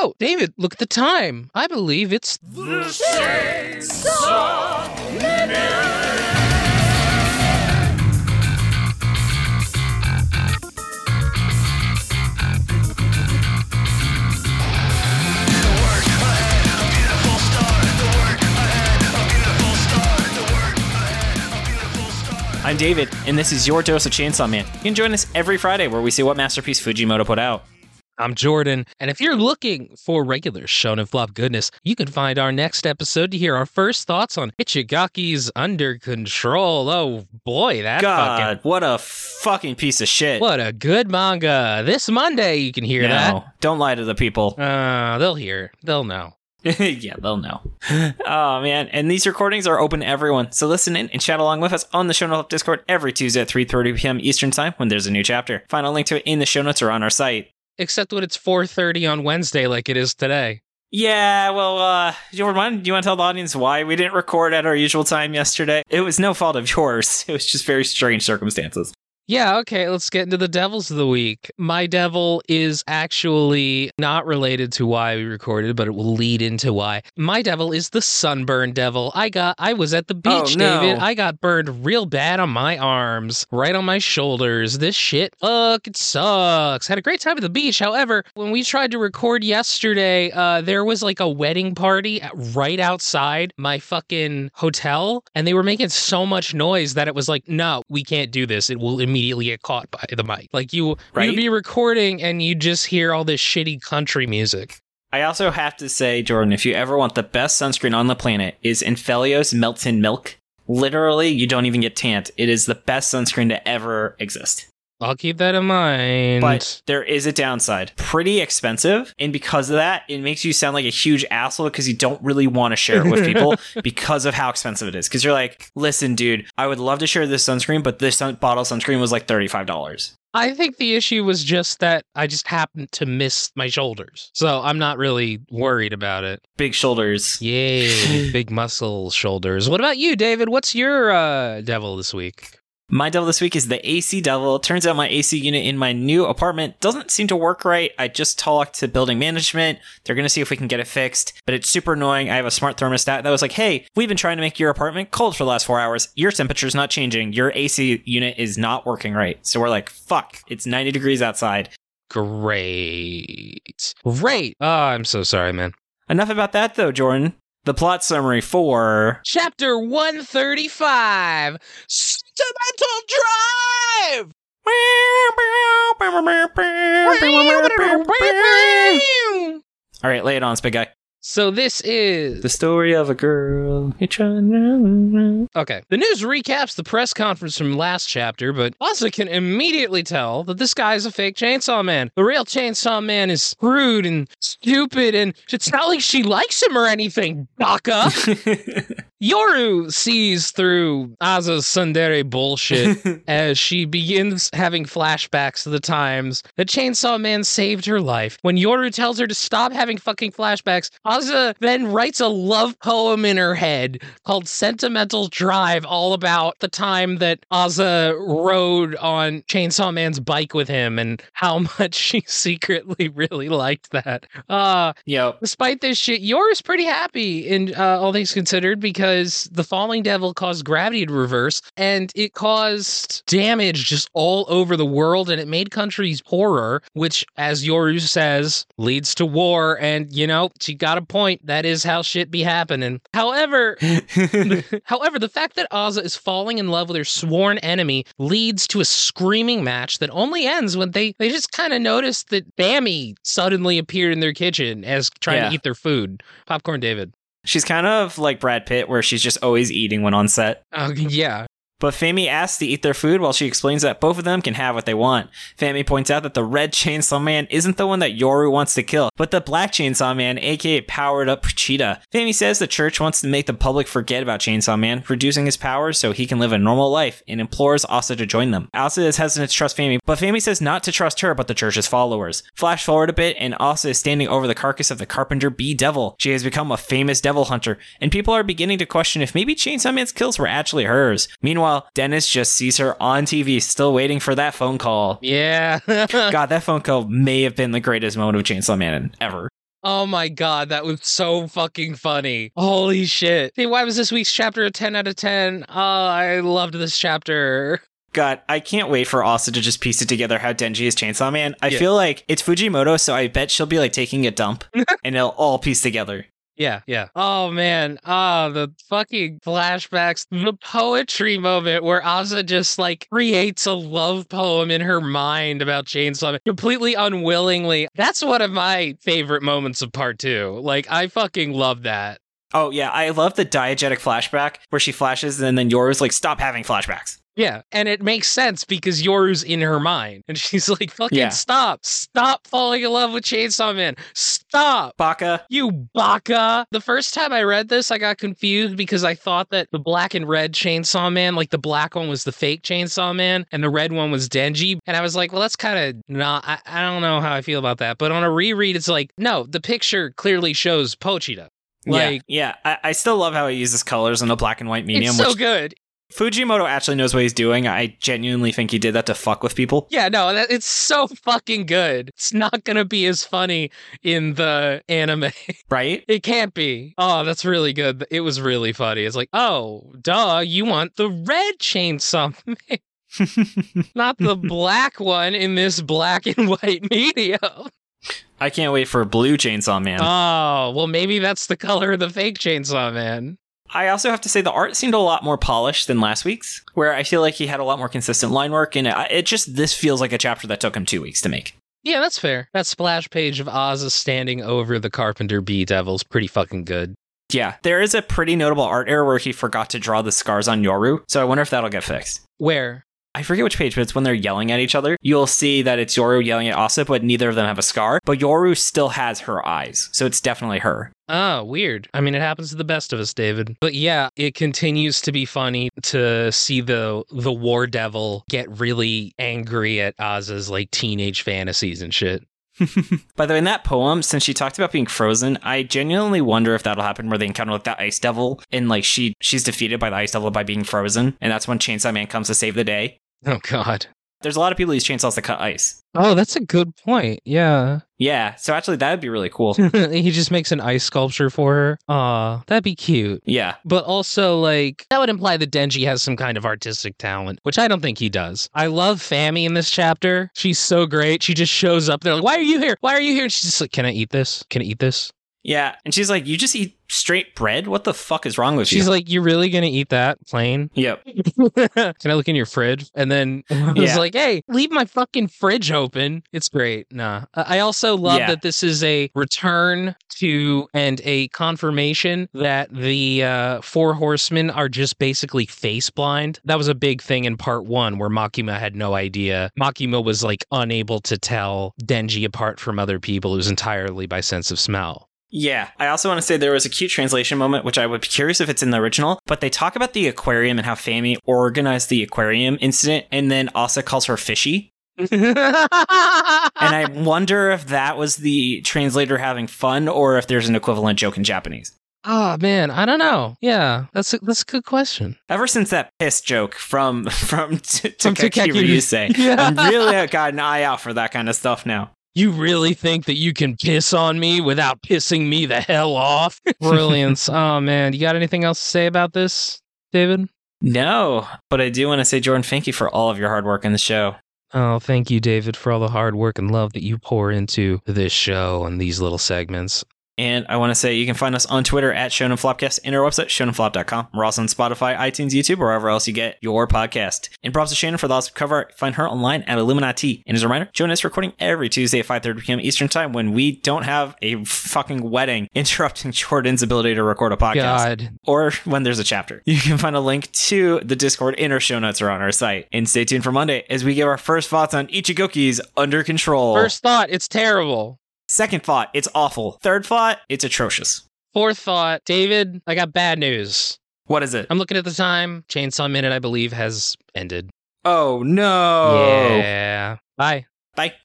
Oh, David, look at the time. I believe it's the Chainsaw Minute. I'm David, and this is your dose of Chainsaw Man. You can join us every Friday where we see what masterpiece Fujimoto put out. I'm Jordan, and if you're looking for regular Shonen Flop goodness, you can find our next episode to hear our first thoughts on Ichigaki's Under Control. Oh boy, that God, what a fucking piece of shit. What a good manga. This Monday you can hear that. Don't lie to the people. They'll hear. They'll know. Yeah, they'll know. Oh, man. And these recordings are open to everyone, so listen in and chat along with us on the Shonen Flop Discord every Tuesday at 3:30 p.m. Eastern Time when there's a new chapter. Find a link to it in the show notes or on our site. Except when it's 4:30 on Wednesday like it is today. Yeah, well, do you want to tell the audience why we didn't record at our usual time yesterday? It was no fault of yours. It was just very strange circumstances. Yeah, okay, let's get into the devils of the week. My devil is actually not related to why we recorded, but it will lead into why. My devil is the sunburn devil. I was at the beach, David. I got burned real bad on my arms, right on my shoulders. This shit, it sucks. Had a great time at the beach. However, when we tried to record yesterday, there was like a wedding party right outside my fucking hotel, and they were making so much noise that it was like, no, we can't do this. It will immediately get caught by the mic. Like you'd be recording and you just hear all this shitty country music. I also have to say, Jordan, if you ever want the best sunscreen on the planet, is Infelios melts in milk. Literally, you don't even get tanned. It is the best sunscreen to ever exist. I'll keep that in mind. But there is a downside. Pretty expensive. And because of that, it makes you sound like a huge asshole because you don't really want to share it with people because of how expensive it is. Because you're like, listen, dude, I would love to share this sunscreen, but this bottle of sunscreen was like $35. I think the issue was just that I just happened to miss my shoulders. So I'm not really worried about it. Big shoulders. Yay. Big muscle shoulders. What about you, David? What's your devil this week? My devil this week is the AC devil. Turns out my AC unit in my new apartment doesn't seem to work right. I just talked to building management. They're going to see if we can get it fixed, but it's super annoying. I have a smart thermostat that was like, hey, we've been trying to make your apartment cold for the last 4 hours. Your temperature's not changing. Your AC unit is not working right. So we're like, fuck, it's 90 degrees outside. Great. Oh, I'm so sorry, man. Enough about that, though, Jordan. The plot summary for Chapter 135, Sentimental Drive! All right, lay it on, Spig Guy. So this is the story of a girl. Okay. The news recaps the press conference from last chapter, but Asa can immediately tell that this guy is a fake Chainsaw Man. The real Chainsaw Man is rude and stupid, and it's not like she likes him or anything, Baka. Yoru sees through Asa's tsundere bullshit as she begins having flashbacks to the times that Chainsaw Man saved her life. When Yoru tells her to stop having fucking flashbacks, Asa then writes a love poem in her head called Sentimental Drive, all about the time that Asa rode on Chainsaw Man's bike with him and how much she secretly really liked that. Despite this shit, Yoru's pretty happy in all things considered because the falling devil caused gravity to reverse, and it caused damage just all over the world, and it made countries poorer, which, as Yoru says, leads to war, and, she got a point. That is how shit be happening. However, the fact that Asa is falling in love with her sworn enemy leads to a screaming match that only ends when they just kind of notice that Bammy suddenly appeared in their kitchen as trying to eat their food. Popcorn David. She's kind of like Brad Pitt, where she's just always eating when on set. Yeah. But Fami asks to eat their food while she explains that both of them can have what they want. Fami points out that the red Chainsaw Man isn't the one that Yoru wants to kill, but the black Chainsaw Man, aka powered up Pochita. Fami says the church wants to make the public forget about Chainsaw Man, reducing his powers so he can live a normal life, and implores Asa to join them. Asa is hesitant to trust Fami, but Fami says not to trust her but the church's followers. Flash forward a bit, and Asa is standing over the carcass of the carpenter bee devil. She has become a famous devil hunter, and people are beginning to question if maybe Chainsaw Man's kills were actually hers. Meanwhile, Dennis just sees her on TV, still waiting for that phone call. Yeah. God, that phone call may have been the greatest moment of Chainsaw Man ever. Oh my god, that was so fucking funny. Holy shit. Hey, why was this week's chapter a 10 out of 10? Oh, I loved this chapter. God, I can't wait for Asa to just piece it together how Denji is Chainsaw Man. I feel like it's Fujimoto, so I bet she'll be like taking a dump and it'll all piece together. Yeah, yeah. Oh, man. The fucking flashbacks. The poetry moment where Asa just, like, creates a love poem in her mind about Chainsaw Man, completely unwillingly. That's one of my favorite moments of part two. Like, I fucking love that. Oh, yeah. I love the diegetic flashback where she flashes and then Yoru's like, stop having flashbacks. Yeah, and it makes sense because Yoru's in her mind. And she's like, stop. Stop falling in love with Chainsaw Man. Stop. Baka. You baka. The first time I read this, I got confused because I thought that the black and red Chainsaw Man, like the black one was the fake Chainsaw Man and the red one was Denji. And I was like, well, that's kind of not, I don't know how I feel about that. But on a reread, it's like, no, the picture clearly shows Pochita. Like, I still love how he uses colors in a black and white medium. It's so good. Fujimoto actually knows what he's doing. I genuinely think he did that to fuck with people. Yeah, no, it's so fucking good. It's not going to be as funny in the anime. Right? It can't be. Oh, that's really good. It was really funny. It's like, oh, duh, you want the red Chainsaw Man. Not the black one in this black and white medium. I can't wait for blue Chainsaw Man. Oh, well, maybe that's the color of the fake Chainsaw Man. I also have to say the art seemed a lot more polished than last week's, where I feel like he had a lot more consistent line work, and this feels like a chapter that took him 2 weeks to make. Yeah, that's fair. That splash page of Asa standing over the Carpenter Bee Devil's pretty fucking good. Yeah, there is a pretty notable art error where he forgot to draw the scars on Yoru, so I wonder if that'll get fixed. Where? I forget which page, but it's when they're yelling at each other. You'll see that it's Yoru yelling at Asa, but neither of them have a scar, but Yoru still has her eyes, so it's definitely her. Oh, weird. I mean, it happens to the best of us, David. But yeah, it continues to be funny to see the War Devil get really angry at Aza's like teenage fantasies and shit. By the way, in that poem, since she talked about being frozen, I genuinely wonder if that'll happen where they encounter like that ice devil and like she's defeated by the ice devil by being frozen. And that's when Chainsaw Man comes to save the day. Oh, God. There's a lot of people who use chainsaws to cut ice. Oh, that's a good point. Yeah. Yeah. So actually, that would be really cool. He just makes an ice sculpture for her. Aw, that'd be cute. Yeah. But also, like, that would imply that Denji has some kind of artistic talent, which I don't think he does. I love Fami in this chapter. She's so great. She just shows up there like, why are you here? Why are you here? And she's just like, can I eat this? Can I eat this? Yeah. And she's like, you just eat straight bread? What the fuck is wrong with you? She's like, you're really going to eat that plain? Yep. Can I look in your fridge? And then he's like, hey, leave my fucking fridge open. It's great. Nah. I also love that this is a return to and a confirmation that the four horsemen are just basically face blind. That was a big thing in part one where Makima had no idea. Makima was like unable to tell Denji apart from other people. It was entirely by sense of smell. Yeah, I also want to say there was a cute translation moment, which I would be curious if it's in the original, but they talk about the aquarium and how Fami organized the aquarium incident and then Asa calls her fishy. And I wonder if that was the translator having fun or if there's an equivalent joke in Japanese. Oh, man, I don't know. Yeah, that's a good question. Ever since that piss joke from Tokaki Ryusei, I'm really got an eye out for that kind of stuff now. You really think that you can piss on me without pissing me the hell off? Brilliance. Oh, man. You got anything else to say about this, David? No, but I do want to say, Jordan, thank you for all of your hard work in the show. Oh, thank you, David, for all the hard work and love that you pour into this show and these little segments. And I want to say you can find us on Twitter at ShonenFlopcast and our website, ShonenFlop.com. We're also on Spotify, iTunes, YouTube, or wherever else you get your podcast. And props to Shannon for the awesome cover. Find her online at Illuminati. And as a reminder, join us recording every Tuesday at 5:30 p.m. Eastern Time when we don't have a fucking wedding interrupting Jordan's ability to record a podcast. God. Or when there's a chapter. You can find a link to the Discord in our show notes or on our site. And stay tuned for Monday as we give our first thoughts on Ichigaki's Under Control. First thought, it's terrible. Second thought, it's awful. Third thought, it's atrocious. Fourth thought, David, I got bad news. What is it? I'm looking at the time. Chainsaw Minute, I believe, has ended. Oh, no. Yeah. Bye. Bye.